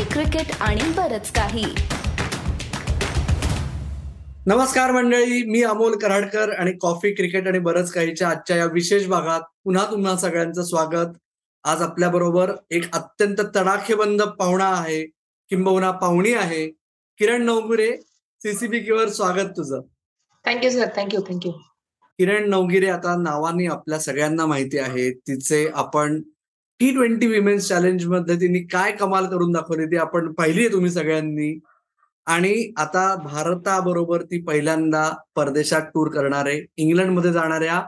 Kabaddi, cricket आणि बरंच काही. नमस्कार मंडळी, मी अमोल कराडकर आणि कॉफी, क्रिकेट आणि बरंच काहीच्या आजच्या या विशेष भागात पुन्हा सगळ्यांचं स्वागत. आज आपल्या बरोबर एक अत्यंत तडाखेबंद पाहुणा आहे, किंबहुना पाहुणी आहे. किरण नवगिरे, सीसीबी वर स्वागत तुझं. Thank you sir. Thank you thank you. Kiran Navgire आता नावाने आपल्या सगळ्यांना माहिती आहे. तिचे आपण T20 विमेन्स चॅलेंज मध्ये तिने काय कमाल करून दाखवली ती आपण पाहिली आहे तुम्ही सगळ्यांनी. आणि आता भारताबरोबर ती पहिल्यांदा परदेशात टूर करणारे, इंग्लंडमध्ये जाणाऱ्या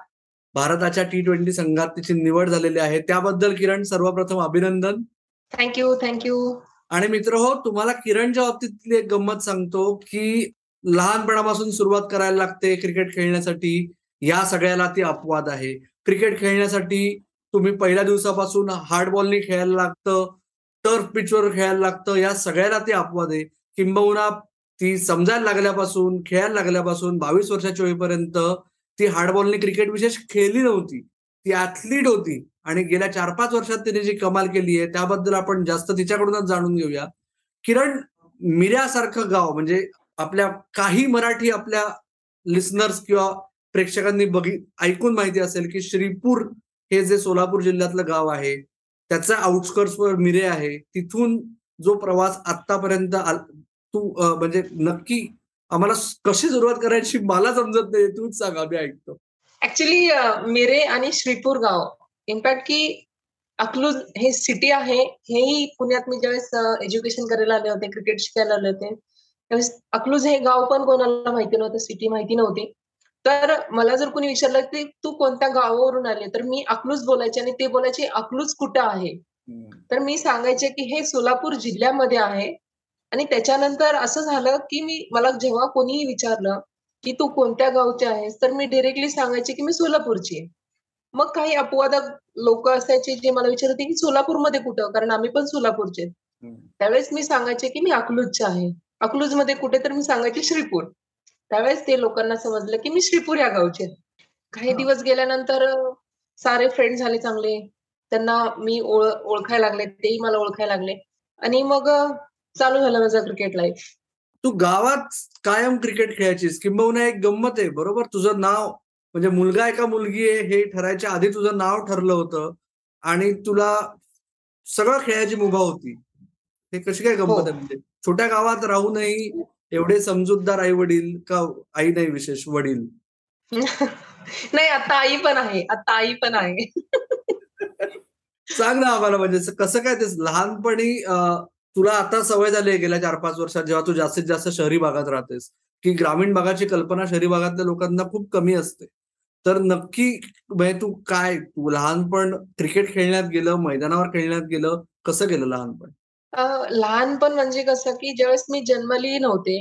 भारताच्या T20 संघात तिची निवड झालेली आहे. त्याबद्दल किरण सर्वप्रथम अभिनंदन. Thank you thank you. आणि मित्र हो, तुम्हाला किरणच्या बाबतीतली एक गंमत सांगतो की लहानपणापासून सुरुवात करायला लागते क्रिकेट खेळण्यासाठी. या सगळ्याला ती अपवाद आहे. क्रिकेट खेळण्यासाठी तुम्ही पहिल्या दिवसापासून हार्डबॉलनी खेळायला लागतं, टर्फ पिचवर खेळायला लागतं. या सगळ्याला ती अपवाद आहे. किंबहुना ती समजायला लागल्यापासून, खेळायला लागल्यापासून 22 वर्षाच्या होईपर्यंत ती हार्डबॉलने क्रिकेट विशेष खेळली नव्हती. ती ऍथलीट होती आणि गेल्या 4-5 वर्षात तिने जी कमाल केली आहे त्याबद्दल आपण जास्त तिच्याकडूनच जाणून घेऊया. किरण, मिऱ्यासारखं गाव म्हणजे आपल्या काही मराठी आपल्या लिस्नर्स किंवा प्रेक्षकांनी ऐकून माहिती असेल की श्रीपूर हे जे सोलापूर जिल्ह्यातलं गाव आहे त्याचा आउटस्कर्ट्सवर मिरे आहे. तिथून जो प्रवास आतापर्यंत तू म्हणजे नक्की आम्हाला कशी सुरुवात करायची मला समजत नाही, तूच सांग, आम्ही ऐकतो. ऍक्च्युली मिरे आणि श्रीपूर गाव, इम्पॅक्ट की अकलूज हे सिटी आहे, हेही पुण्यात मी ज्यावेळेस एज्युकेशन करायला आले होते, क्रिकेट शिकायला आले होते, त्यावेळेस अकलूज हे गाव पण कोणाला माहिती नव्हतं, सिटी माहिती नव्हती. तर मला जर कोणी विचारलं की तू कोणत्या गावावरून आले, तर मी अकलूज बोलायचे आणि ते बोलायचे अकलूज कुठं आहे, तर मी सांगायचे की हे सोलापूर जिल्ह्यामध्ये आहे. आणि त्याच्यानंतर असं झालं की मला जेव्हा कोणीही विचारलं की तू कोणत्या गावचे आहेस, तर मी डिरेक्टली सांगायचे की मी सोलापूरची आहे. मग काही अपवादक लोक असायचे जे मला विचारत होते की सोलापूरमध्ये कुठं, कारण आम्ही पण सोलापूरचे. त्यावेळेस मी सांगायचे की मी अकलूजचे आहे. अकलूजमध्ये कुठे, तर मी सांगायचे श्रीपूर. त्यावेळेस ते लोकांना समजलं की मी श्रीपूर या गावचे. काही दिवस गेल्यानंतर सारे फ्रेंड झाले चांगले, त्यांना मी ओळखायला लागले, तेही मला ओळखायला लागले आणि मग चालू झालं माझं क्रिकेट लाईफ. तू गावात कायम क्रिकेट खेळायचीस. किंबहुना एक गंमत आहे बरोबर, तुझं नाव म्हणजे मुलगा आहे का मुलगी आहे हे ठरायच्या आधी तुझं नाव ठरलं होतं आणि तुला सगळं खेळायची मुभा होती. हे कशी काय गंमत आहे, म्हणजे छोट्या गावात राहूनही एवढे समजूतदार आई वडील, का आई नाही विशेष वडील नाही, आता आई पण आहे, आता आई पण आहे. सांग ना आम्हाला, म्हणजे कसं काय ते लहानपणी तुला आता सवय झाली गेल्या 4-5 वर्षात, जेव्हा तू जास्तीत जास्त शहरी भागात राहतेस की ग्रामीण भागाची कल्पना शहरी भागातल्या लोकांना खूप कमी असते, तर नक्की तू काय, तू लहानपण क्रिकेट खेळण्यात गेलं, मैदानावर खेळण्यात गेलं, कसं गेलं लहानपण? लहानपण म्हणजे कसं की ज्यावेळेस मी जन्मली नव्हते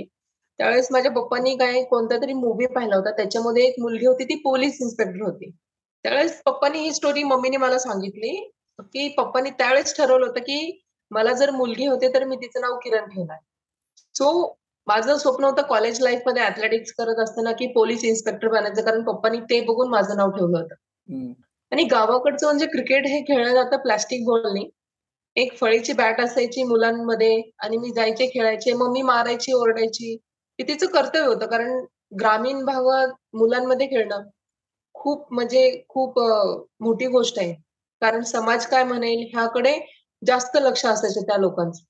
त्यावेळेस माझ्या पप्पांनी काय कोणता तरी मूव्ही पाहिला होता, त्याच्यामध्ये एक मुलगी होती ती पोलीस इन्स्पेक्टर होती. त्यावेळेस पप्पांनी ही स्टोरी मम्मीने मला सांगितली की पप्पांनी त्यावेळेस ठरवलं होतं की मला जर मुलगी होते तर मी तिचं नाव किरण ठेवणार. सो माझं स्वप्न होतं कॉलेज लाईफ मध्ये ऍथलेटिक्स करत असताना की पोलीस इन्स्पेक्टर बनायचं, कारण पप्पांनी ते बघून माझं नाव ठेवलं होतं. आणि गावाकडचं म्हणजे क्रिकेट हे खेळलं जातं प्लास्टिक बॉलनी. एक फळीची बॅट असायची मुलांमध्ये आणि मी जायचे, खेळायचे, मम्मी मारायची, ओरडायची. हे तिचं कर्तव्य होतं, कारण ग्रामीण भागात मुलांमध्ये खेळणं खूप म्हणजे खूप मोठी गोष्ट आहे, कारण समाज काय म्हणेल ह्याकडे जास्त लक्ष असायचं त्या लोकांचं.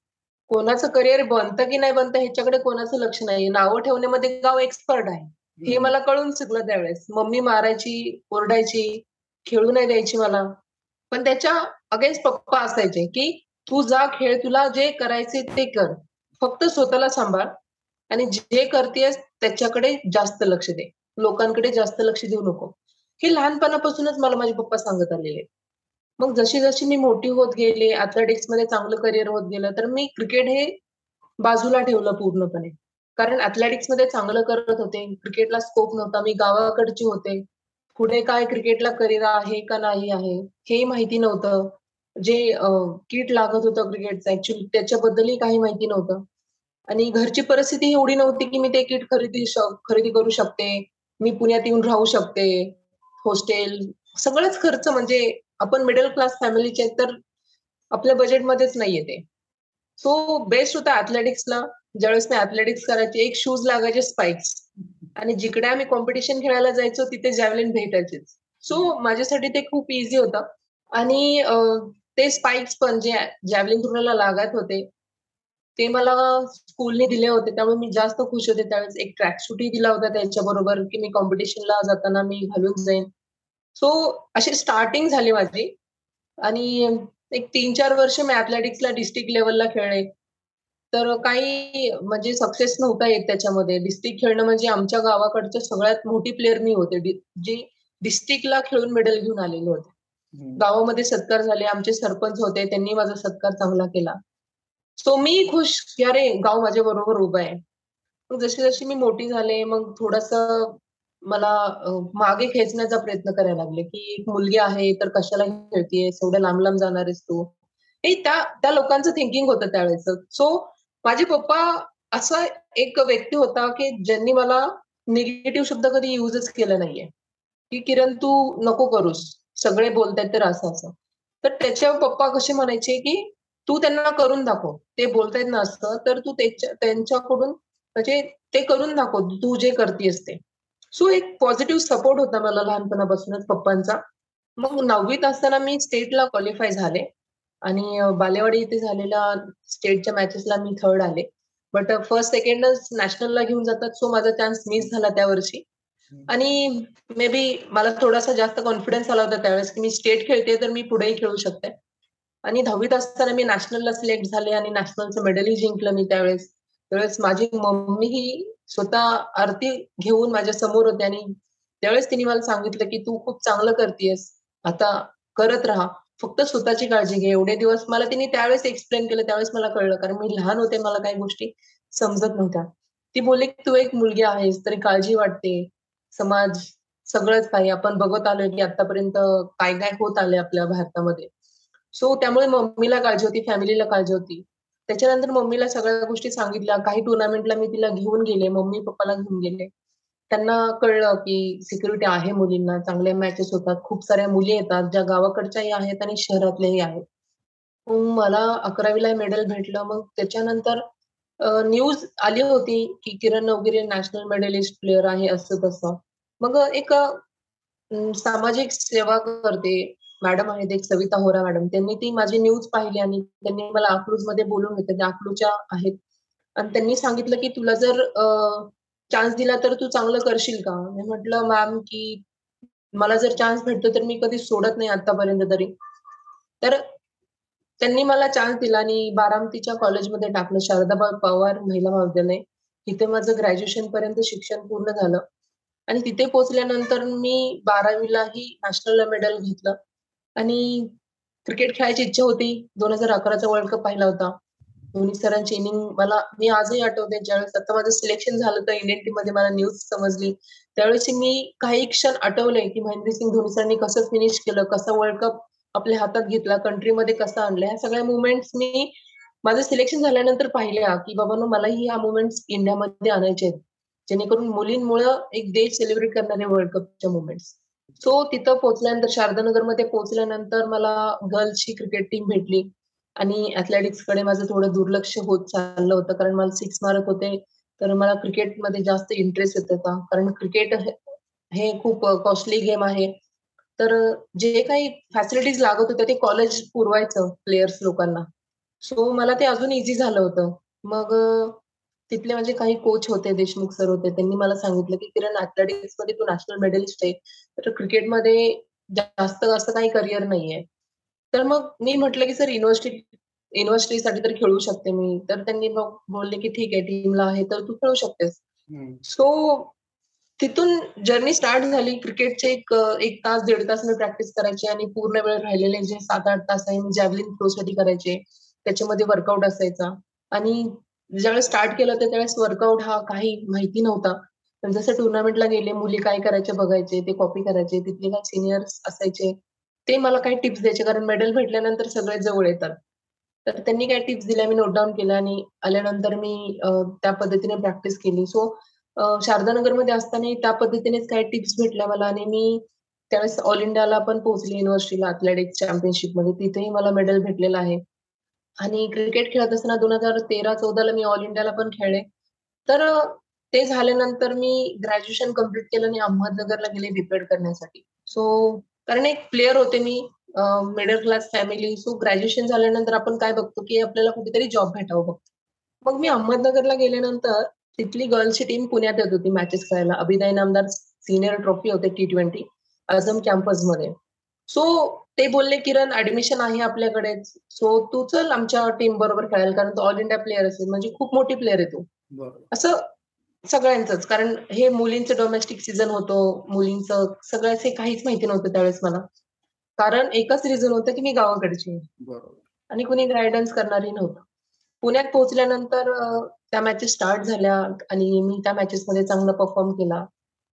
कोणाचं करिअर बनतं की नाही बनतं ह्याच्याकडे कोणाचं लक्ष नाही. नावं ठेवण्यामध्ये गाव एक्सपर्ट आहे हे मला कळून चुकलं त्यावेळेस. मम्मी मारायची, ओरडायची, खेळू नाही द्यायची मला, पण त्याच्या अगेन्स्ट पप्पा असायचे की तू जा खेळ, तुला जे करायचे ते कर, फक्त स्वतःला सांभाळ आणि जे करतेस त्याच्याकडे जास्त लक्ष दे, लोकांकडे जास्त लक्ष देऊ नको. हे लहानपणापासूनच मला माझे पप्पा सांगत आलेले. मग जशी जशी मी मोठी होत गेले, ऍथलेटिक्स मध्ये चांगलं करिअर होत गेलं, तर मी क्रिकेट हे बाजूला ठेवलं पूर्णपणे, कारण ऍथलेटिक्स मध्ये चांगलं करत होते, क्रिकेटला स्कोप नव्हता. मी गावाकडची होते, पुढे काय क्रिकेटला करिअर आहे का नाही आहे हे माहिती नव्हतं. जे किट लागत होतं क्रिकेटचं ऍक्च्युअली त्याच्याबद्दलही काही माहिती नव्हतं. आणि घरची परिस्थिती एवढी नव्हती की मी ते किट खरेदी करू शकते. मी पुण्यात येऊन राहू शकते, हॉस्टेल, सगळंच खर्च, म्हणजे आपण मिडल क्लास फॅमिलीचे तर आपल्या बजेटमध्येच नाहीये ते. सो बेस्ट होता ऍथलेटिक्सला. ज्यावेळेस मी ऍथलेटिक्स करायचे एक शूज लागायचे स्पाइक्स, आणि जिकडे आम्ही कॉम्पिटिशन खेळायला जायचो तिथे जॅव्हलिन भेटायचे. सो माझ्यासाठी ते खूप इझी होतं. आणि ते स्पाइक्स पण जे जॅव्हलिन थ्रोला लागत होते ते मला स्कूलने दिले होते, त्यामुळे मी जास्त खुश होते. त्यावेळेस एक ट्रॅक सूटही दिला होता त्यांच्याबरोबर की मी कॉम्पिटिशनला जाताना मी घालून जाईन. सो अशी स्टार्टिंग झाली माझी. आणि एक 3-4 वर्ष मी ऍथलेटिक्सला डिस्ट्रिक्ट लेवलला खेळले, तर काही म्हणजे सक्सेस नव्हता येत त्याच्यामध्ये. डिस्ट्रिक्ट खेळणं म्हणजे आमच्या गावाकडच्या सगळ्यात मोठी प्लेअर मी होते जे डिस्ट्रिक्टला खेळून मेडल घेऊन आलेले होते. गावामध्ये सत्कार झाले, आमचे सरपंच होते, त्यांनी माझा सत्कार चांगला केला. सो मी खुश की अरे गाव माझ्या बरोबर उभं आहे. मग जशी जशी मी मोठी झाले मग थोडंसं मला मागे खेचण्याचा प्रयत्न करायला लागले की एक मुलगी आहे तर कशाला खेळतीये, एवढं लांब लांब जाणार आहेस तू, हे त्या लोकांचं थिंकिंग होतं त्यावेळेस. सो माझे पप्पा असा एक व्यक्ती होता की ज्यांनी मला निगेटिव्ह शब्द कधी युजच केला नाहीये की किरण तू नको करूस, सगळे बोलतायत तर असं असं. तर त्याच्या पप्पा कसे म्हणायचे की तू त्यांना करून दाखव, ते बोलतायत ना असतं तर तू त्यांच्याकडून म्हणजे ते करून दाखव तू जे करतेस ते. सो एक पॉझिटिव्ह सपोर्ट होता मला लहानपणापासूनच पप्पांचा. मग 9वीत असताना मी स्टेटला क्वालिफाय झाले आणि बालेवाडी इथे झालेल्या स्टेटच्या मॅचेसला मी 3rd आले, बट 1st, 2ndच नॅशनलला घेऊन जातात. सो माझा चान्स मिस झाला त्यावर्षी. आणि मे बी मला थोडासा जास्त कॉन्फिडन्स आला होता त्यावेळेस की मी स्टेट खेळते तर मी पुढेही खेळू शकते. आणि 10वीत असताना मी नॅशनलला सिलेक्ट झाले आणि नॅशनलचं मेडलही जिंकलं मी त्यावेळेस. त्यावेळेस माझी मम्मी ही स्वतः आरती घेऊन माझ्या समोर होते आणि त्यावेळेस तिने मला सांगितलं की तू खूप चांगलं करतेयस, आता करत राहा, फक्त स्वतःची काळजी घे. एवढे दिवस मला तिने त्यावेळेस एक्सप्लेन केलं, त्यावेळेस मला कळलं, कारण मी लहान होते, मला काही गोष्टी समजत नव्हत्या. ती बोलली तू एक मुलगी आहेस तरी काळजी वाटते, समाज सगळंच काही आपण बघत आलोय की आतापर्यंत काय काय होत आले आपल्या भारतामध्ये. सो त्यामुळे मम्मीला काळजी होती, फॅमिलीला काळजी होती. त्याच्यानंतर मम्मीला सगळ्या गोष्टी सांगितल्या. काही टुर्नामेंटला मी तिला घेऊन गेले, मम्मी पप्पाला घेऊन गेले, त्यांना कळलं की सिक्युरिटी आहे मुलींना, चांगले मॅचेस होतात, खूप साऱ्या मुली येतात ज्या गावाकडच्याही आहेत आणि शहरातल्याही आहेत. मग मला 11वीला मेडल भेटलं. मग त्याच्यानंतर न्यूज आली होती की Kiran Navgire national medallist player आहे असं तसं. मग एक सामाजिक सेवा करते मॅडम आहेत एक सविता होरा मॅडम, त्यांनी ती माझी न्यूज पाहिली आणि त्यांनी मला अकलूजमध्ये बोलून घेतलं, त्या अकलूजच्या आहेत, आणि त्यांनी सांगितलं की तुला जर चान्स दिला तर तू चांगलं करशील का. मी म्हटलं मॅम की मला जर चान्स भेटतो तर मी कधी सोडत नाही आतापर्यंत तरी. तर त्यांनी मला चान्स दिला आणि बारामतीच्या कॉलेजमध्ये टाकलं, शारदाबाई पवार महिला महाविद्यालय. तिथे माझं ग्रॅज्युएशन पर्यंत शिक्षण पूर्ण झालं आणि तिथे पोहोचल्यानंतर मी 12वीलाही नॅशनल मेडल घेतलं. आणि क्रिकेट खेळायची इच्छा होती, 2011चा वर्ल्ड कप पाहिला होता, धोनी सरांची इनिंग मला मी आजही आठवते. ज्यावेळेस आता माझं सिलेक्शन झालं तर इंडियन टीम मध्ये मला न्यूज समजली त्यावेळेस मी काही क्षण आठवले की महेंद्र सिंग धोनी सरांनी कसं फिनिश केलं, कसा वर्ल्ड कप आपल्या हातात घेतला, कंट्रीमध्ये कसं आणलं, ह्या सगळ्या मुवमेंट्स मी माझं सिलेक्शन झाल्यानंतर पाहिल्या की बाबांनो मलाही ह्या मुवमेंट्स इंडियामध्ये आणायचे आहेत, जेणेकरून मुलींमुळे एक देश सेलिब्रेट करणारे वर्ल्ड कपच्या मुवमेंट्स. सो तिथं पोहोचल्यानंतर शारदानगरमध्ये पोहोचल्यानंतर मला गर्ल्सची क्रिकेट टीम भेटली आणि ऍथलेटिक्सकडे माझं थोडं दुर्लक्ष होत चाललं होतं, कारण मला 6 मारत होते तर मला क्रिकेटमध्ये जास्त इंटरेस्ट येत होता, कारण क्रिकेट हे खूप कॉस्टली गेम आहे. तर जे काही फॅसिलिटीज लागत होत्या ते कॉलेज पुरवायचं प्लेयर्स लोकांना, सो मला ते अजून इझी झालं होतं. मग तिथले माझे काही कोच होते, देशमुख सर होते, त्यांनी मला सांगितलं की किरण ऍथलेटिक्समध्ये तू नॅशनल मेडलिस्ट आहे तर क्रिकेटमध्ये जास्त असं काही करिअर नाहीये. तर मग मी म्हटलं की सर युनिव्हर्सिटीसाठी तर खेळू शकते मी. तर त्यांनी मग बोलले की ठीक आहे, टीमला आहे तर तू खेळू शकतेस. सो तिथून जर्नी स्टार्ट झाली. क्रिकेटचे एक 1-1.5 तास मी प्रॅक्टिस करायची आणि पूर्ण वेळ राहिलेले जे 7-8 तास आहे मी जॅव्हलिन थ्रो साठी करायचे, त्याच्यामध्ये वर्कआउट असायचा. आणि ज्यावेळेस स्टार्ट केलं होतं त्यावेळेस वर्कआउट हा काही माहिती नव्हता, पण जसं टुर्नामेंटला गेले मुली काय करायचे बघायचे, ते कॉपी करायचे, तिथले काही सिनियर्स असायचे ते मला काही टिप्स द्यायचे, कारण मेडल भेटल्यानंतर सगळे जवळ येतात. तर त्यांनी काही टिप्स दिल्या, मी नोट डाऊन केल्या आणि आल्यानंतर मी त्या पद्धतीने प्रॅक्टिस केली. सो शारदानगरमध्ये असताना त्या पद्धतीनेच काही टिप्स भेटल्या मला आणि मी त्यावेळेस ऑल इंडियाला पण पोहोचली, युनिव्हर्सिटीला ऍथलेटिक्स चॅम्पियनशिपमध्ये, तिथेही मला मेडल भेटलेलं आहे. आणि क्रिकेट खेळत असताना 2013-14 मी ऑल इंडियाला पण खेळले. तर ते झाल्यानंतर मी ग्रॅज्युएशन कम्प्लीट केलं आणि अहमदनगरला गेले बीपेड करण्यासाठी. सो कारण एक प्लेयर होते मी, middle class family. So graduation झाल्यानंतर आपण काय बघतो की आपल्याला कुठेतरी जॉब भेटावं बघतो. मग मी अहमदनगरला गेल्यानंतर तिथली गर्ल्सची टीम पुण्यात येत होती मॅचेस खेळायला. अभिदय इनामदार सिनियर ट्रॉफी होते T20 आझम कॅम्पसमध्ये. सो ते बोलले किरण ऍडमिशन आहे आपल्याकडे, सो तू चल आमच्या टीम बरोबर खेळायला, कारण तो ऑल इंडिया प्लेयर असेल, म्हणजे खूप मोठी प्लेअर आहे तू. असं सगळ्यांचंच, कारण हे मुलींचं डोमेस्टिक सीझन होतं, मुलींचं सगळ्याच, हे काहीच माहिती नव्हतं त्यावेळेस मला. कारण एकच रिझन होतं की मी गावाकडची आणि कुणी गायडन्स करणारी नव्हतं. पुण्यात पोहोचल्यानंतर त्या मॅचेस स्टार्ट झाल्या आणि मी त्या मॅचेसमध्ये चांगला परफॉर्म केला.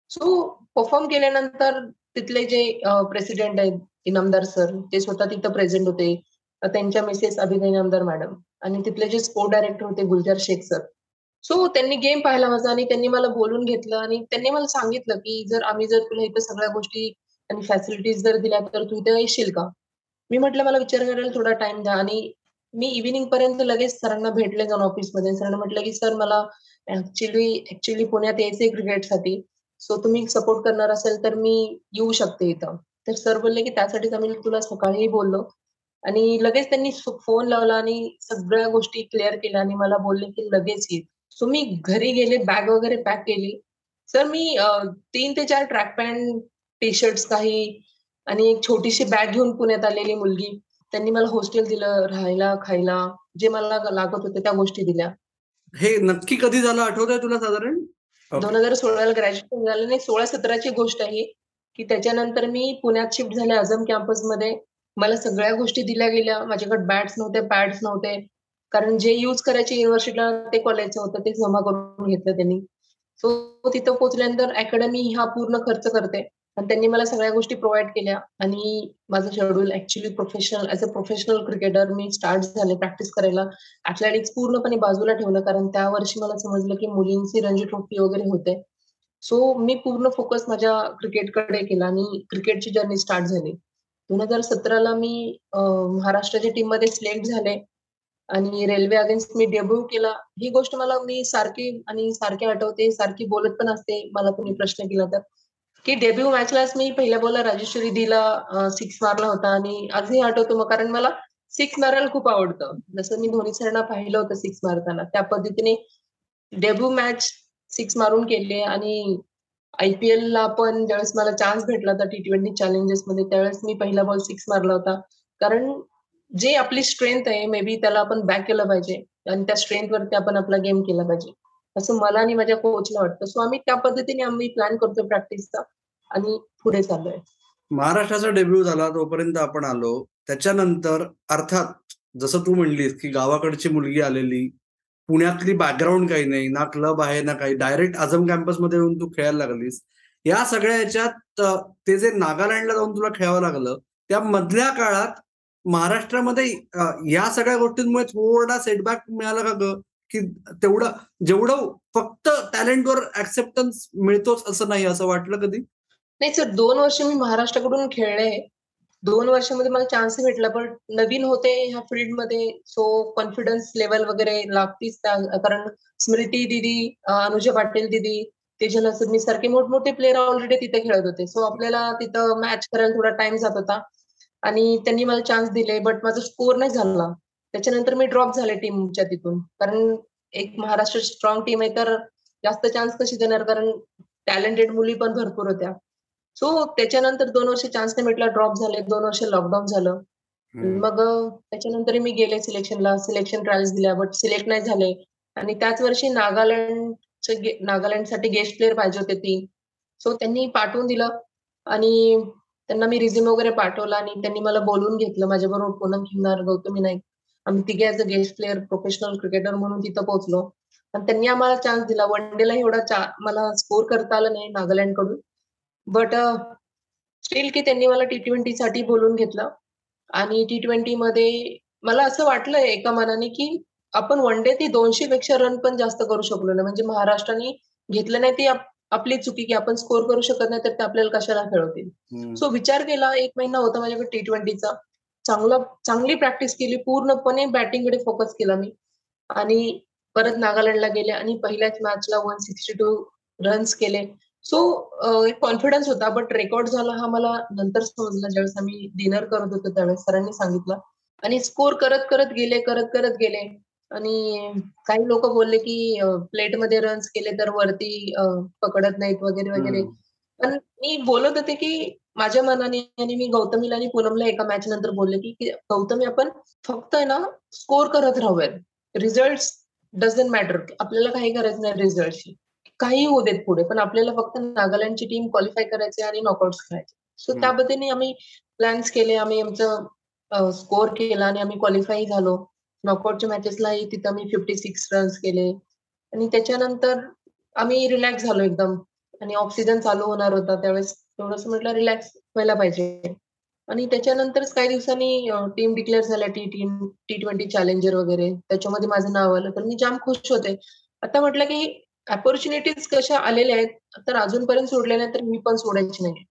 सो परफॉर्म केल्यानंतर तिथले जे प्रेसिडेंट आहेत इनामदार सर, ते स्वतः तिथं प्रेझेंट होते, त्यांच्या मिसेस अभिनय इनामदार मॅडम, आणि तिथले जे स्पोर्ट डायरेक्टर होते गुलजार शेख सर. सो त्यांनी गेम पाहिला माझा आणि त्यांनी मला बोलून घेतलं आणि त्यांनी मला सांगितलं की जर आम्ही जर तुला इथं सगळ्या गोष्टी आणि फॅसिलिटीज जर दिल्या तर तू इथे येशील का. मी म्हटलं मला विचार करायला थोडा टाइम द्या. आणि मी इव्हिनिंग पर्यंत लगेच सरांना भेटले जाऊन ऑफिसमध्ये. सरांना म्हटलं की सर मला ऍक्च्युली पुण्यात यायचंय क्रिकेटसाठी, सो तुम्ही सपोर्ट करणार असेल तर मी येऊ शकते इथं. तर सर बोलले की त्यासाठीच आम्ही तुला सकाळी बोललो. आणि लगेच त्यांनी फोन लावला आणि सगळ्या गोष्टी क्लिअर केल्या आणि मला बोलले की लगेच येईल. सो मी घरी गेले, बॅग वगैरे पॅक केली. सर मी 3-4 ट्रॅक पॅन्ट, टी शर्ट्स काही आणि एक छोटीशी बॅग घेऊन पुण्यात आलेली मुलगी. त्यांनी मला हॉस्टेल दिलं, राहायला खायला जे मला लागत होते त्या गोष्टी दिल्या. हे नक्की कधी झालं आठवतंय तुला? साधारण 2016 ग्रॅज्युएशन झालं नाही, 16-17 गोष्ट आहे की त्याच्यानंतर मी पुण्यात शिफ्ट झाले आझम कॅम्पसमध्ये. मला सगळ्या गोष्टी दिल्या गेल्या. माझ्याकडे बॅट्स नव्हते, पॅड्स नव्हते, कारण जे युज करायचे युनिव्हर्सिटीला ते कॉलेजचं होतं, ते जमा करून घेतलं त्यांनी. सो तिथं पोहोचल्यानंतर अकॅडमी हा पूर्ण खर्च करते आणि त्यांनी मला सगळ्या गोष्टी प्रोव्हाइड केल्या. आणि माझं schedule actually professional, as a professional cricketer मी स्टार्ट झाले प्रॅक्टिस करायला. ऍथलेटिक्स पूर्णपणे बाजूला ठेवलं, कारण त्या वर्षी मला समजलं की मुलींची रणजी ट्रॉफी वगैरे होते. सो मी पूर्ण फोकस माझ्या क्रिकेटकडे केला आणि क्रिकेटची जर्नी स्टार्ट झाली. 2017 मी महाराष्ट्राच्या टीममध्ये सिलेक्ट झाले आणि रेल्वे अगेन्स्ट मी डेब्यू केला. ही गोष्ट मला मी सारखी आठवते, सारखी बोलत पण असते. मला कोणी प्रश्न केला तर की डेब्यू मॅचलाच मी पहिल्या बॉलला राजेश्वरी दिला 6 मारला होता. आणि आजही आठवतो मग, कारण मला 6 मारायला खूप आवडतं. जसं मी धोनी सरांना पाहिलं होतं 6 मारताना, त्या पद्धतीने डेब्यू मॅच 6 मारून केले. आणि IPL ला पण ज्यावेळेस मला चान्स भेटला होता T20 चॅलेंजेसमध्ये, त्यावेळेस मी पहिला बॉल 6 मारला होता. कारण जे आपली स्ट्रेंथ आहे मे बी त्याला आपण बॅक केलं पाहिजे आणि त्या स्ट्रेंथवरती आपण आपला गेम केला पाहिजे, असं मला आणि माझ्या कोचला वाटतं. सो आम्ही त्या पद्धतीने आम्ही प्लॅन करतो प्रॅक्टिसचा आणि पुढे चाललोय. महाराष्ट्राचा डेब्यू झाला तोपर्यंत आपण आलो. त्याच्यानंतर अर्थात जसं तू म्हणलीस की गावाकडची मुलगी आलेली, पुण्यातली बॅकग्राऊंड काही नाही, ना क्लब आहे ना काही, डायरेक्ट आझम कॅम्पसमध्ये येऊन तू खेळायला लागलीस. या सगळ्या ह्याच्यात ते जे नागालँडला जाऊन तुला खेळावं लागलं, त्या मधल्या काळात महाराष्ट्रामध्ये या सगळ्या गोष्टींमुळे थोडा सेटबॅक मिळाला का ग? की तेवढं जेवढं फक्त टॅलेंटवर ऍक्सेप्टन्स मिळतोच असं नाही, असं वाटलं कधी? नाही सर, 2 वर्ष मी महाराष्ट्राकडून खेळले. 2 वर्षामध्ये मला चान्स भेटला, पण नवीन होते ह्या फील्डमध्ये. सो कॉन्फिडन्स लेवल वगैरे लागतीच, कारण स्मृती दिदी, अनुजा पाटील दिदी, तेजल हसमी सारखे मोठमोठे प्लेयर ऑलरेडी तिथे खेळत होते. सो आपल्याला तिथं मॅच करायला थोडा टाइम जात होता आणि त्यांनी मला चान्स दिले, बट माझा स्कोर नाही झाला. त्याच्यानंतर मी ड्रॉप झाले टीमच्या तिथून, कारण एक महाराष्ट्र स्ट्रॉंग टीम आहे तर जास्त चान्स कशी देणार, कारण टॅलेंटेड मुली पण भरपूर होत्या. सो त्याच्यानंतर 2 वर्ष चान्स नाही भेटला, ड्रॉप झाले. 2 वर्ष लॉकडाऊन झालं. मग त्याच्यानंतर मी गेले सिलेक्शनला, सिलेक्शन ट्रायल्स दिल्या, बट सिलेक्ट नाही झाले. आणि त्याच वर्षी नागालँडसाठी गेस्ट प्लेअर पाहिजे होते 3. सो त्यांनी पाठवून दिलं आणि त्यांना मी रिझ्यूम वगैरे पाठवला आणि त्यांनी मला बोलून घेतलं. माझ्याबरोबर पूनम खिन्नार, गौतमी नाईक, आम्ही तिघे as a guest player professional cricketer म्हणून तिथं पोहोचलो. आणि त्यांनी आम्हाला चान्स दिला. वन डेला एवढा मला स्कोर करता आला नाही नागालँडकडून, बट स्टील की त्यांनी मला T20 साठी बोलून घेतलं. आणि T20 मध्ये मला असं वाटलं एका मनाने की आपण वन डे ती 200 पेक्षा रन पण जास्त करू शकलो नाही, म्हणजे महाराष्ट्राने घेतलं नाही ती आपली चुकी की आपण स्कोर करू शकत नाही तर ते आपल्याला कशाला खेळवतील. सो विचार केला. 1 महिना होता माझ्याकडे T20चा. चांगली प्रॅक्टिस केली, पूर्णपणे बॅटिंगकडे फोकस केला मी. आणि परत नागालँडला गेले आणि पहिल्याच मॅचला 162 रन्स केले. सो एक कॉन्फिडन्स होता, बट रेकॉर्ड झाला हा मला नंतर समजला ज्यावेळेस आम्ही डिनर करत होतो त्यावेळेस सरांनी सांगितलं. आणि स्कोर करत करत गेले आणि काही लोक बोलले की प्लेटमध्ये रन्स केले तर वरती पकडत नाहीत वगैरे वगैरे. पण मी बोलत होते की माझ्या मनाने, आणि मी गौतमीला आणि पूनमला एका मॅच नंतर बोलले की गौतमी आपण फक्त ना स्कोर करत राहूयात, रिझल्ट डझंट मॅटर, आपल्याला काही करायचं नाही रिझल्टशी, काही होऊ देत पुढे, पण आपल्याला फक्त नागालँडची टीम क्वालिफाय करायची आणि नॉकआउट करायचे. सो त्याबद्दल आम्ही प्लॅन्स केले, आम्ही आमचा स्कोर केला आणि आम्ही क्वालिफाय झालो. नॉकआउटच्या मॅचेसलाही तिथं मी 56 रन्स केले आणि त्याच्यानंतर आम्ही रिलॅक्स झालो एकदम. आणि ऑफ सीझन चालू होणार होता त्यावेळेस थोडस म्हटलं रिलॅक्स व्हायला पाहिजे. आणि त्याच्यानंतरच काही दिवसांनी टीम डिक्लेअर झाल्या, T20 चॅलेंजर वगैरे, त्याच्यामध्ये माझं नाव आलं तर मी जाम खुश होते. आता म्हटलं की अपॉर्च्युनिटीज कशा आलेल्या आहेत, तर अजूनपर्यंत सोडल्या नाही तर मी पण सोडायची नाही.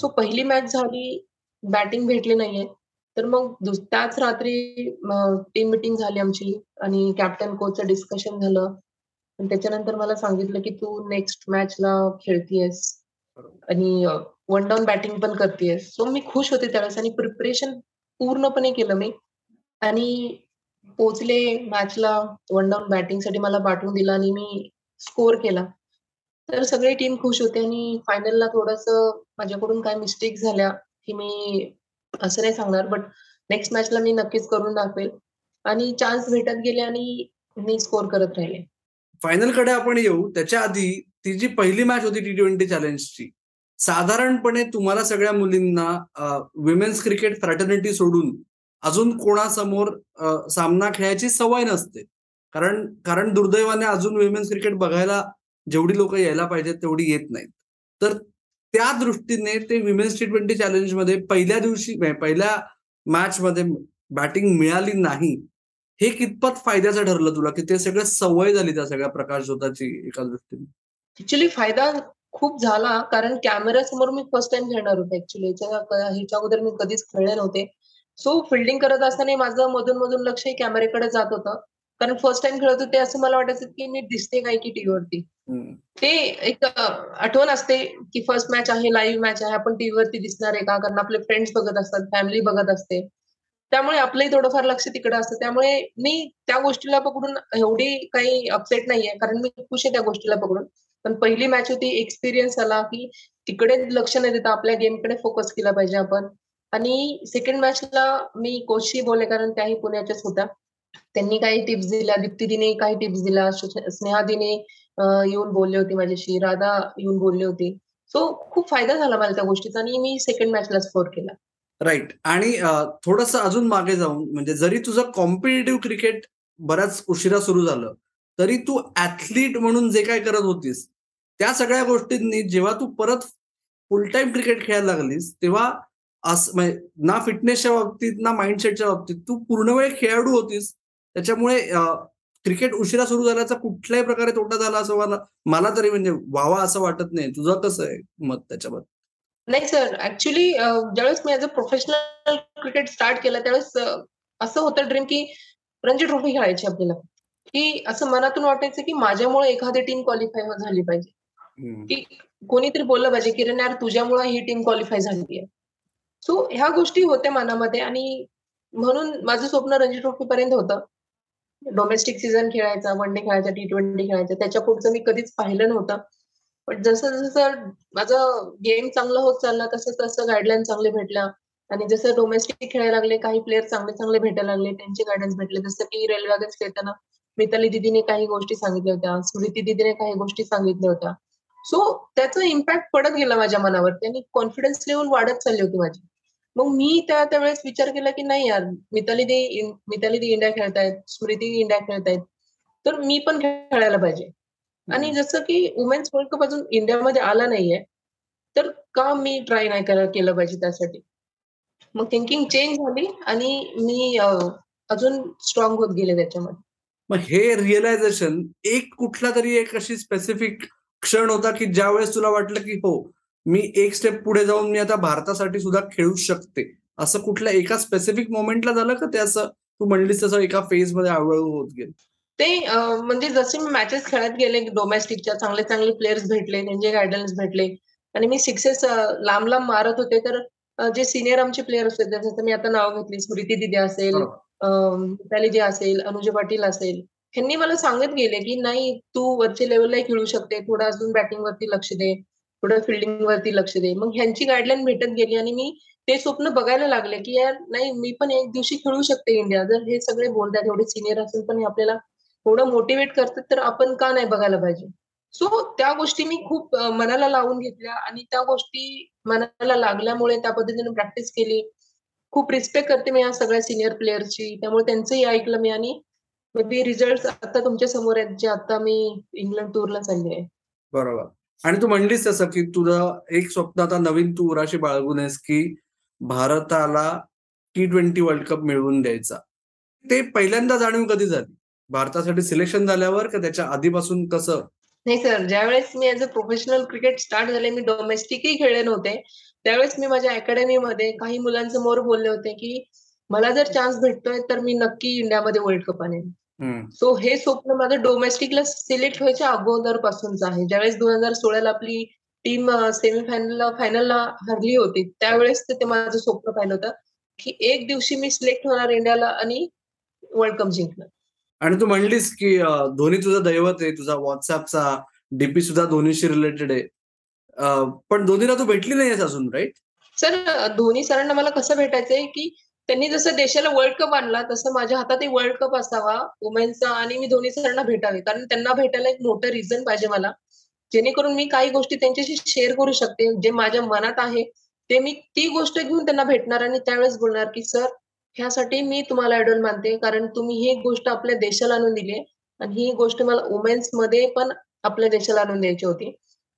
सो पहिली मॅच झाली, बॅटिंग भेटली नाहीये, तर मग त्याच रात्री टीम मिटिंग झाली आमची आणि कॅप्टन कोचचं डिस्कशन झालं. त्याच्यानंतर मला सांगितलं की तू नेक्स्ट मॅचला खेळतीयस आणि वन डाऊन बॅटिंग पण करतेयस. सो मी खुश होते त्यावेळेस आणि प्रिपरेशन पूर्णपणे केलं मी आणि पोचले मॅचला. वन डाऊन बॅटिंगसाठी मला पाठवून दिला आणि मी स्कोअर केला, तर सगळी टीम खुश होते. आणि फायनलला थोडंसं माझ्याकडून काय मिस्टेक झाल्या की मी असं नाही सांगणार, बट नेक्स्ट मॅचला मी नक्कीच करून दाखवेल. आणि चान्स भेटत गेले आणि मी स्कोअर करत राहिले. फायनलकडे आपण येऊ, त्याच्या आधी ती जी पहिली मॅच होती T20 चॅलेंजची, साधारणपणे तुम्हाला सगळ्या मुलींना विमेन्स क्रिकेट फ्रॅटर्निटी सोडून अजून कोणासमोर सामना खेळायची सवय नसते, कारण दुर्दैवाने अजून विमेन्स क्रिकेट बघायला जेवढी लोक यायला पाहिजेत तेवढी येत नाहीत. तर त्या दृष्टीने ते विमेन्स T20 चॅलेंजमध्ये पहिल्या मॅचमध्ये बॅटिंग मिळाली नाही, हे कितपत फायद्याचं ठरलं तुला की ते सगळं सवय झाली त्या सगळ्या प्रकाश होताची एका दृष्टीने? ऍक्च्युली फायदा खूप झाला, कारण कॅमेरा समोर मी फर्स्ट टाइम खेळणार होते. ऍक्च्युली ह्याच्या अगोदर मी कधीच खेळले नव्हते. सो फिल्डिंग करत असताना माझं मधून लक्ष कॅमेऱ्याकडे जात होतं, कारण फर्स्ट टाइम खेळत होते. असं मला वाटायचं की मी दिसते काय की टीव्हीवरती, ते एक आठवण असते की फर्स्ट मॅच आहे, लाईव्ह मॅच आहे, आपण टीव्हीवरती दिसणार आहे का, कारण आपले फ्रेंड्स बघत असतात, फॅमिली बघत असते, त्यामुळे आपलंही थोडंफार लक्ष तिकडे असतं. त्यामुळे मी त्या गोष्टीला पकडून एवढी काही अपसेट नाहीये, कारण मी खुश आहे त्या गोष्टीला पकडून. पण पहिली मॅच होती, एक्सपिरियन्स आला की तिकडे लक्ष नाही देता आपल्या गेमकडे फोकस केला पाहिजे आपण. आणि सेकंड मॅचला मी कोचशी बोलले, कारण त्याही पुण्याच्याच होत्या. त्यांनी काही टिप्स दिल्या, दीप्तीने काही टिप्स दिल्या, स्नेहादीने येऊन बोलले होते माझ्याशी, राधा येऊन बोलले होते. सो खूप फायदा झाला मला त्या गोष्टीचा आणि मी सेकंड मॅचला स्कोर केला. राईट. आणि थोडंसं अजून मागे जाऊन, म्हणजे जरी तुझं कॉम्पिटेटिव्ह क्रिकेट बऱ्याच उशिरा सुरू झालं, तरी तू ऍथलीट म्हणून जे काय करत होतीस त्या सगळ्या गोष्टींनी जेव्हा तू परत फुल टाइम क्रिकेट खेळायला लागलीस, तेव्हा ना फिटनेसच्या बाबतीत ना माइंडसेटच्या बाबतीत तू पूर्णवेळ खेळाडू होतीस, त्याच्यामुळे क्रिकेट उशिरा सुरू झाल्याचा कुठल्याही प्रकारे तोटा झाला असं मला तरी म्हणजे व्हावा असं वाटत नाही. तुझं कसं आहे मत त्याच्याबद्दल? नाही सर, ऍक्च्युली ज्यावेळेस मी as a professional cricket start केला त्यावेळेस असं होतं ड्रीम की रणजी ट्रॉफी खेळायची आपल्याला, की असं मनातून वाटायचं की माझ्यामुळे एखादी टीम क्वालिफाय झाली पाहिजे, की कोणीतरी बोललं पाहिजे किरण यार तुझ्यामुळे ही टीम क्वालिफाय झाली आहे. सो ह्या गोष्टी होत्या मनामध्ये आणि म्हणून माझं स्वप्न रणजी ट्रॉफी पर्यंत होतं. डोमेस्टिक सीझन खेळायचा, वनडे खेळायचा, T20 खेळायचा, त्याच्या पुढचं मी कधीच पाहिलं नव्हतं. पण जसं जसं माझं गेम चांगलं होत चाललं तसं तसं गाईडलाईन चांगले भेटल्या आणि जसं डोमेस्टिक खेळायला लागले, काही प्लेयर चांगले चांगले भेटायला लागले, त्यांचे गायडन्स भेटले. जसं की रेल्वेगेज खेळताना मिताली दिदीने काही गोष्टी सांगितल्या होत्या, स्मृती दिदीने काही गोष्टी सांगितल्या होत्या. सो त्याचा इम्पॅक्ट पडत गेला माझ्या मनावरती आणि कॉन्फिडन्स लेवल वाढत चालली होती माझी. मग मी त्यावेळेस विचार केला की नाही यार, मिताली दी इंडिया खेळतायत, स्मृती इंडिया खेळतायत, तर मी पण खेळायला पाहिजे. आणि जसं की वुमेन्स वर्ल्ड कप अजून इंडियामध्ये आला नाहीये, तर का मी ट्राय नाही केलं पाहिजे त्यासाठी. मग थिंकिंग चेंज झाली आणि मी अजून स्ट्रॉंग होत गेले त्याच्यामध्ये. मग हे रिअलायझेशन एक कुठला तरी एक अशी स्पेसिफिक क्षण होता की ज्यावेळेस तुला वाटलं की हो, मी एक स्टेप पुढे जाऊन मी आता भारतासाठी सुद्धा खेळू शकते, असं कुठल्या एका स्पेसिफिक मोमेंटला झालं का ते असं तू म्हणलीस तसं एका फेज मध्ये हळूहळू होत गेलं? ते म्हणजे जसे मी मॅचेस खेळत गेले, डोमेस्टिकच्या चांगले चांगले प्लेयर्स भेटले, त्यांचे गायडन्स भेटले आणि मी सिक्सेस लांब लांब मारत होते. तर जे सिनियर आमचे प्लेयर असते त्यांचं मी आता नाव घेतली, स्मृती दिदी असेल, मिताली जी असेल, अनुजा पाटील असेल, ह्यांनी मला सांगत गेले की नाही तू वरच्या लेवलला खेळू शकते, थोडं अजून बॅटिंग वरती लक्ष दे, थोडं फिल्डिंग वरती लक्ष दे. मग ह्यांची गाईडलाईन भेटत गेली आणि मी ते स्वप्न बघायला लागले की यार नाही मी पण एक दिवशी खेळू शकते इंडिया. जर हे सगळे बोलतात एवढे सिनियर असेल पण आपल्याला थोडं मोटिवेट करतात तर आपण का नाही बघायला पाहिजे. सो त्या गोष्टी मी खूप मनाला लावून घेतल्या आणि त्या गोष्टी मनाला लागल्यामुळे त्या पद्धतीने प्रॅक्टिस केली. खूप रिस्पेक्ट करते मी या सगळ्या सिनियर प्लेयर्सची, त्यामुळे त्यांचंही ऐकलं मी आणि मे बी रिझल्ट आता तुमच्या समोर आहेत जे आता मी इंग्लंड टूरला चालली आहे. बरोबर. आणि तू म्हणलीस तसं की तुझं एक स्वप्न आता नवीन तू उराशी बाळगून आहेस की भारताला T20 वर्ल्ड कप मिळवून द्यायचा. ते पहिल्यांदा जाणीव कधी झाली भारतासाठी सिलेक्शन झाल्यावर का त्याच्या आधीपासून कसं? नाही सर, ज्यावेळेस मी as a professional cricket start झाले, मी डोमेस्टिकही खेळले नव्हते त्यावेळेस मी माझ्या अकॅडमीमध्ये काही मुलांसमोर बोलले होते की मला जर चान्स भेटतोय तर मी नक्की इंडियामध्ये वर्ल्ड कप आणेन. सो हे स्वप्न माझं डोमेस्टिकला सिलेक्ट व्हायच्या अगोदरपासूनच आहे. ज्यावेळेस 2016 आपली टीम सेमीफायनलला फायनलला हरली होती त्यावेळेस ते माझं स्वप्न पाहिलं होतं की एक दिवशी मी सिलेक्ट होणार इंडियाला आणि वर्ल्ड कप जिंकणार. आणि तू म्हणलीस की धोनी तुझं दैवत आहे, तुझा व्हॉट्सअपचा डीपी सुद्धा धोनीशी रिलेटेड आहे, पण धोनीला तू भेटली नाहीस अजून, राईट? सर, धोनी सरांना मला कसं भेटायचंय की त्यांनी जसं देशाला वर्ल्ड कप आणला तसं माझ्या हातात वर्ल्ड कप असावा वुमेनचा आणि मी धोनी सरांना भेटावे, कारण त्यांना भेटायला एक मोठं रिझन पाहिजे मला, जेणेकरून मी काही गोष्टी त्यांच्याशी शेअर करू शकते जे माझ्या मनात आहे ते मी ती गोष्ट घेऊन त्यांना भेटणार आणि त्यावेळेस बोलणार की सर ह्यासाठी मी तुम्हाला आयडॉल मानते, कारण तुम्ही ही गोष्ट आपल्या देशाला आणून दिली आहे आणि ही गोष्ट मला वुमेन्स मध्ये पण आपल्या देशाला आणून द्यायची होती.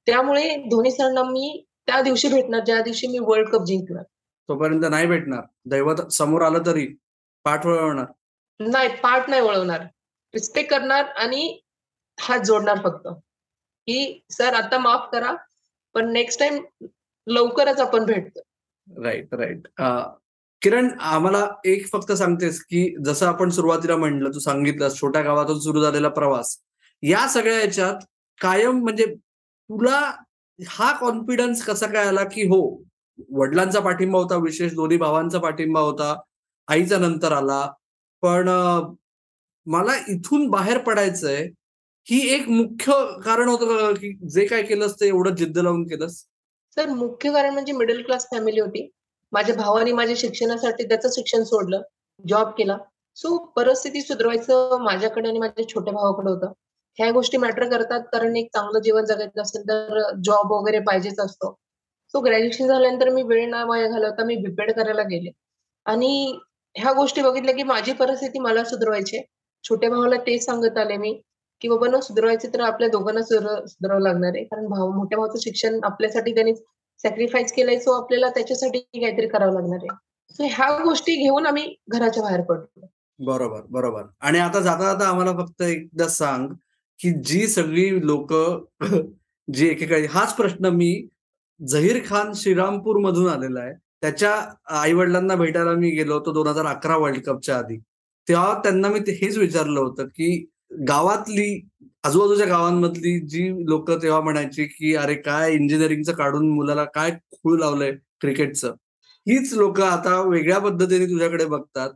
त्यामुळे धोनी सरांना मी त्या दिवशी भेटणार ज्या दिवशी मी वर्ल्ड कप जिंकणार. तोपर्यंत नाही भेटणार, दैवत समोर आलं तरी पाठ वळवणार नाही, पाठ नाही वळवणार, रिस्पेक्ट करणार आणि हात जोडणार फक्त की सर आता माफ करा पण नेक्स्ट टाइम लवकरच आपण भेटतो. Right right. किरण, आम्हाला एक फक्त सांगतेस की जसं आपण सुरुवातीला म्हणलं, तू सांगितलंस छोट्या गावातून सुरू झालेला प्रवास, या सगळ्या याच्यात कायम म्हणजे तुला हा कॉन्फिडन्स कसा काय आला की हो वडिलांचा पाठिंबा होता, विशेष दोन्ही भावांचा पाठिंबा होता, आईचा नंतर आला, पण मला इथून बाहेर पडायचंय ही एक मुख्य कारण होतं की जे काय केलंस ते एवढं जिद्द लावून केलंस? सर, मुख्य कारण म्हणजे मिडल क्लास फॅमिली होती, माझ्या भावाने माझ्या शिक्षणासाठी त्याचं शिक्षण सोडलं, जॉब केला. सो परिस्थिती सुधारायचं माझ्याकडे आणि माझ्या छोट्या भावाकडे होतं. ह्या गोष्टी मॅटर करतात कारण एक चांगलं जीवन जगायचं असेल तर जॉब वगैरे पाहिजेच असतो. सो ग्रॅज्युएशन झाल्यानंतर मी वेळ ना वाया घालवता मी बीपेड करायला गेले आणि ह्या गोष्टी बघितल्या की माझी परिस्थिती मला सुधारायची. छोट्या भावाला ते सांगत आले मी की बाबा न सुधारायचे तर आपल्या दोघांना सुधारावं लागणार आहे, कारण भाऊ मोठ्या भावाचं शिक्षण आपल्यासाठी त्यांनी सॅक्रिफाईस केलंय, सो आपल्याला त्याच्यासाठी काहीतरी करावं लागणार आहे. सो ह्या गोष्टी घेऊन आम्ही घराच्या बाहेर पडलो. बरोबर बरोबर. आणि आता जाता जाता आम्हाला फक्त एकदा सांग की जी सगळी लोक जी एकेकाळी हाच प्रश्न मी झहीर खान श्रीरामपूर मधून आलेला आहे, त्याच्या आई वडिलांना भेटायला मी गेलो होतो 2011 वर्ल्ड कपच्या आधी, तेव्हा त्यांना मी हेच विचारलं होतं की गावातली आजूबाजूच्या गावांमधली जी लोक तेव्हा म्हणायची की अरे काय इंजिनिअरिंगचं काढून मुलाला काय खूळ लावलंय क्रिकेटचं, हीच लोक आता वेगळ्या पद्धतीने तुझ्याकडे बघतात,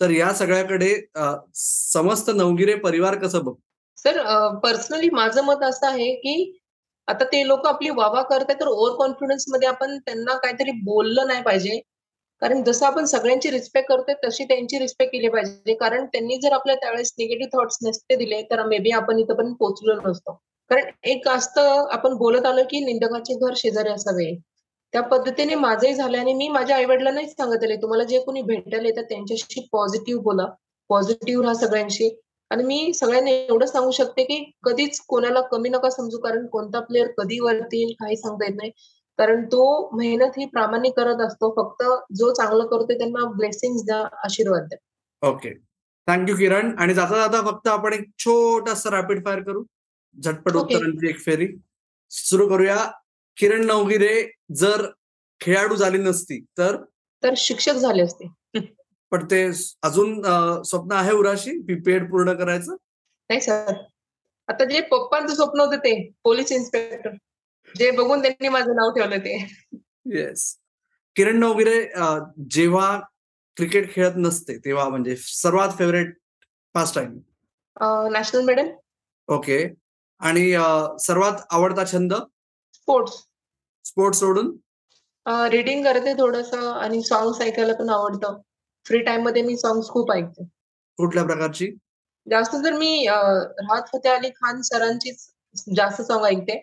तर या सगळ्याकडे समस्त नवगिरे परिवार कसं बघ? सर, पर्सनली माझं मत असं आहे की आता ते लोक आपली वावा करतात तर ओव्हर कॉन्फिडन्स मध्ये आपण त्यांना काहीतरी बोललं नाही पाहिजे, कारण जसं आपण सगळ्यांची रिस्पेक्ट करतोय तशी त्यांची रिस्पेक्ट केली पाहिजे, कारण त्यांनी जर आपल्या त्यावेळेस निगेटिव्ह थॉट्स नसते दिले तर मे बी आपण इथंपर्यंत पोहोचलो नसतो. कारण एक असतं आपण बोलत आलो की निंदकाचे घर शेजारी असावे, त्या पद्धतीने माझंही झालं आणि मी माझ्या आईवडिलांनाही सांगत आले तुम्हाला जे कोणी भेटायला येतात त्यांच्याशी पॉझिटिव्ह बोला, पॉझिटिव्ह राहा सगळ्यांशी. आणि मी सगळ्यांना एवढं सांगू शकते की कधीच कोणाला कमी नका समजू, कारण कोणता प्लेअर कधी वरती येईल काही सांगता येत नाही, कारण तो मेहनत ही प्रामाणिक करत असतो. फक्त जो चांगलं करतोय त्यांना ब्लेसिंग्स द्या, आशीर्वाद द्या. Okay, thank you Kiran. आणि जाता जाता फक्त आपण एक छोटासा रॅपिड फायर करू, झटपट उत्तरांची एक फेरी सुरू करूया. किरण नवगिरे जर खेळाडू झाली नसती तर तर शिक्षक झाले असते. पण ते अजून स्वप्न आहे उराशी बीपीएड पूर्ण करायचं? नाही सर, आता जे पप्पांचं स्वप्न होतं ते पोलीस इन्स्पेक्टर, जे बघून त्यांनी माझं नाव ठेवलं ते. येस. किरण नवगिरे जेव्हा क्रिकेट खेळत नसते तेव्हा म्हणजे सर्वात favourite pastime? National medal. Okay. आणि सर्वात आवडता छंद? स्पोर्ट्स सोडून रिडिंग करते थोडंसं आणि सॉंग्स ऐकायला पण आवडतं. फ्री टाइम मध्ये मी सॉंग्स खूप ऐकते. कुठल्या प्रकारची? जास्त तर मी राहत होते अली खान सरांचीच जास्त सॉंग ऐकते.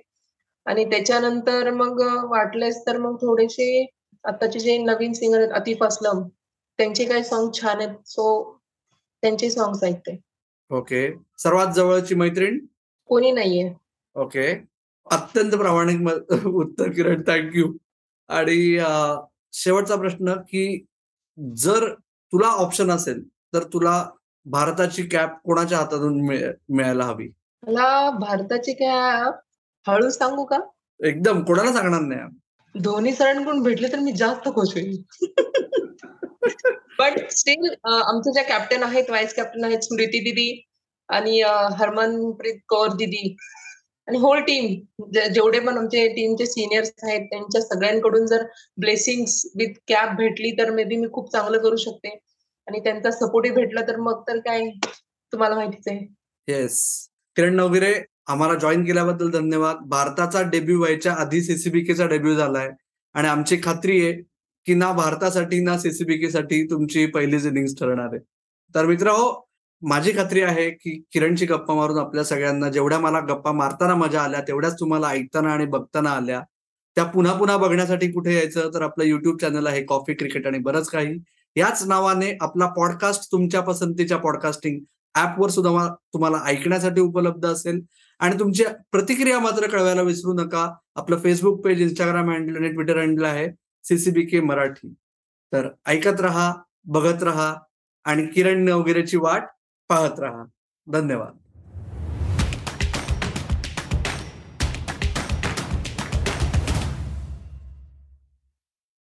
आणि त्याच्यानंतर मग वाटलेस तर मग थोडेसे आताचे जे नवीन सिंगर आहेत आतिफ असलम, त्यांचे काही सॉंग छान आहेत, सो त्यांचे सॉंग्स ऐकते. ओके. सर्वात जवळची मैत्रीण? कोणी नाहीये. ओके. अत्यंत प्रामाणिक उत्तर किरण, थँक्यू. आणि शेवटचा प्रश्न की जर तुला ऑप्शन असेल तर तुला भारताची कॅप कोणाच्या हातातून मिळायला हवी? मला भारताची कॅप, हळू सांगू का? एकदम, कोणाला सांगणार नाही. धोनी सरांकडून भेटले तर मी जास्त खुश होईल. बट स्टील आमच्या ज्या कॅप्टन आहेत, वाईस कॅप्टन आहेत स्मृती दिदी आणि हरमनप्रीत कौर दिदी आणि होल टीम, जेवढे पण आमचे टीमचे सिनियर्स आहेत त्यांच्या सगळ्यांकडून जर ब्लेसिंग विथ कॅप भेटली तर मे बी मी खूप चांगलं करू शकते. आणि त्यांचा सपोर्टही भेटला तर मग तर काय, तुम्हाला माहितीच आहे. येस. किरण नवगिरे, आम्हाला जॉईन केल्याबद्दल धन्यवाद. भारताचा डेब्यू व्हायच्या आधी सीसीबीकेचा डेब्यू झालाय आणि आमची खात्री आहे की ना भारतासाठी ना सीसीबीकेसाठी तुमची पहिलीच इनिंग्स ठरणार आहे. तर मित्रांनो, माझी खात्री आहे की किरणची गप्पा मारून आपल्या सगळ्यांना जेवढ्या मला गप्पा मारताना मजा आल्या तेवढ्याच तुम्हाला ऐकताना आणि बघताना आल्या. त्या पुन्हा पुन्हा बघण्यासाठी कुठे यायचं तर आपलं युट्यूब चॅनल आहे कॉफी क्रिकेट आणि बरंच काही याच नावाने. आपला पॉडकास्ट तुमच्या पसंतीच्या पॉडकास्टिंग ऍपवर सुद्धा तुम्हाला ऐकण्यासाठी उपलब्ध असेल. आणि तुमची प्रतिक्रिया मात्र कळवायला विसरू नका. आपलं फेसबुक पेज, इंस्टाग्राम हँडल आणि ट्विटर हँडल आहे सीसीबीके मराठी. तर ऐकत राहा, बघत राहा आणि किरण नवगिरेची वाट पाहत राहा. धन्यवाद.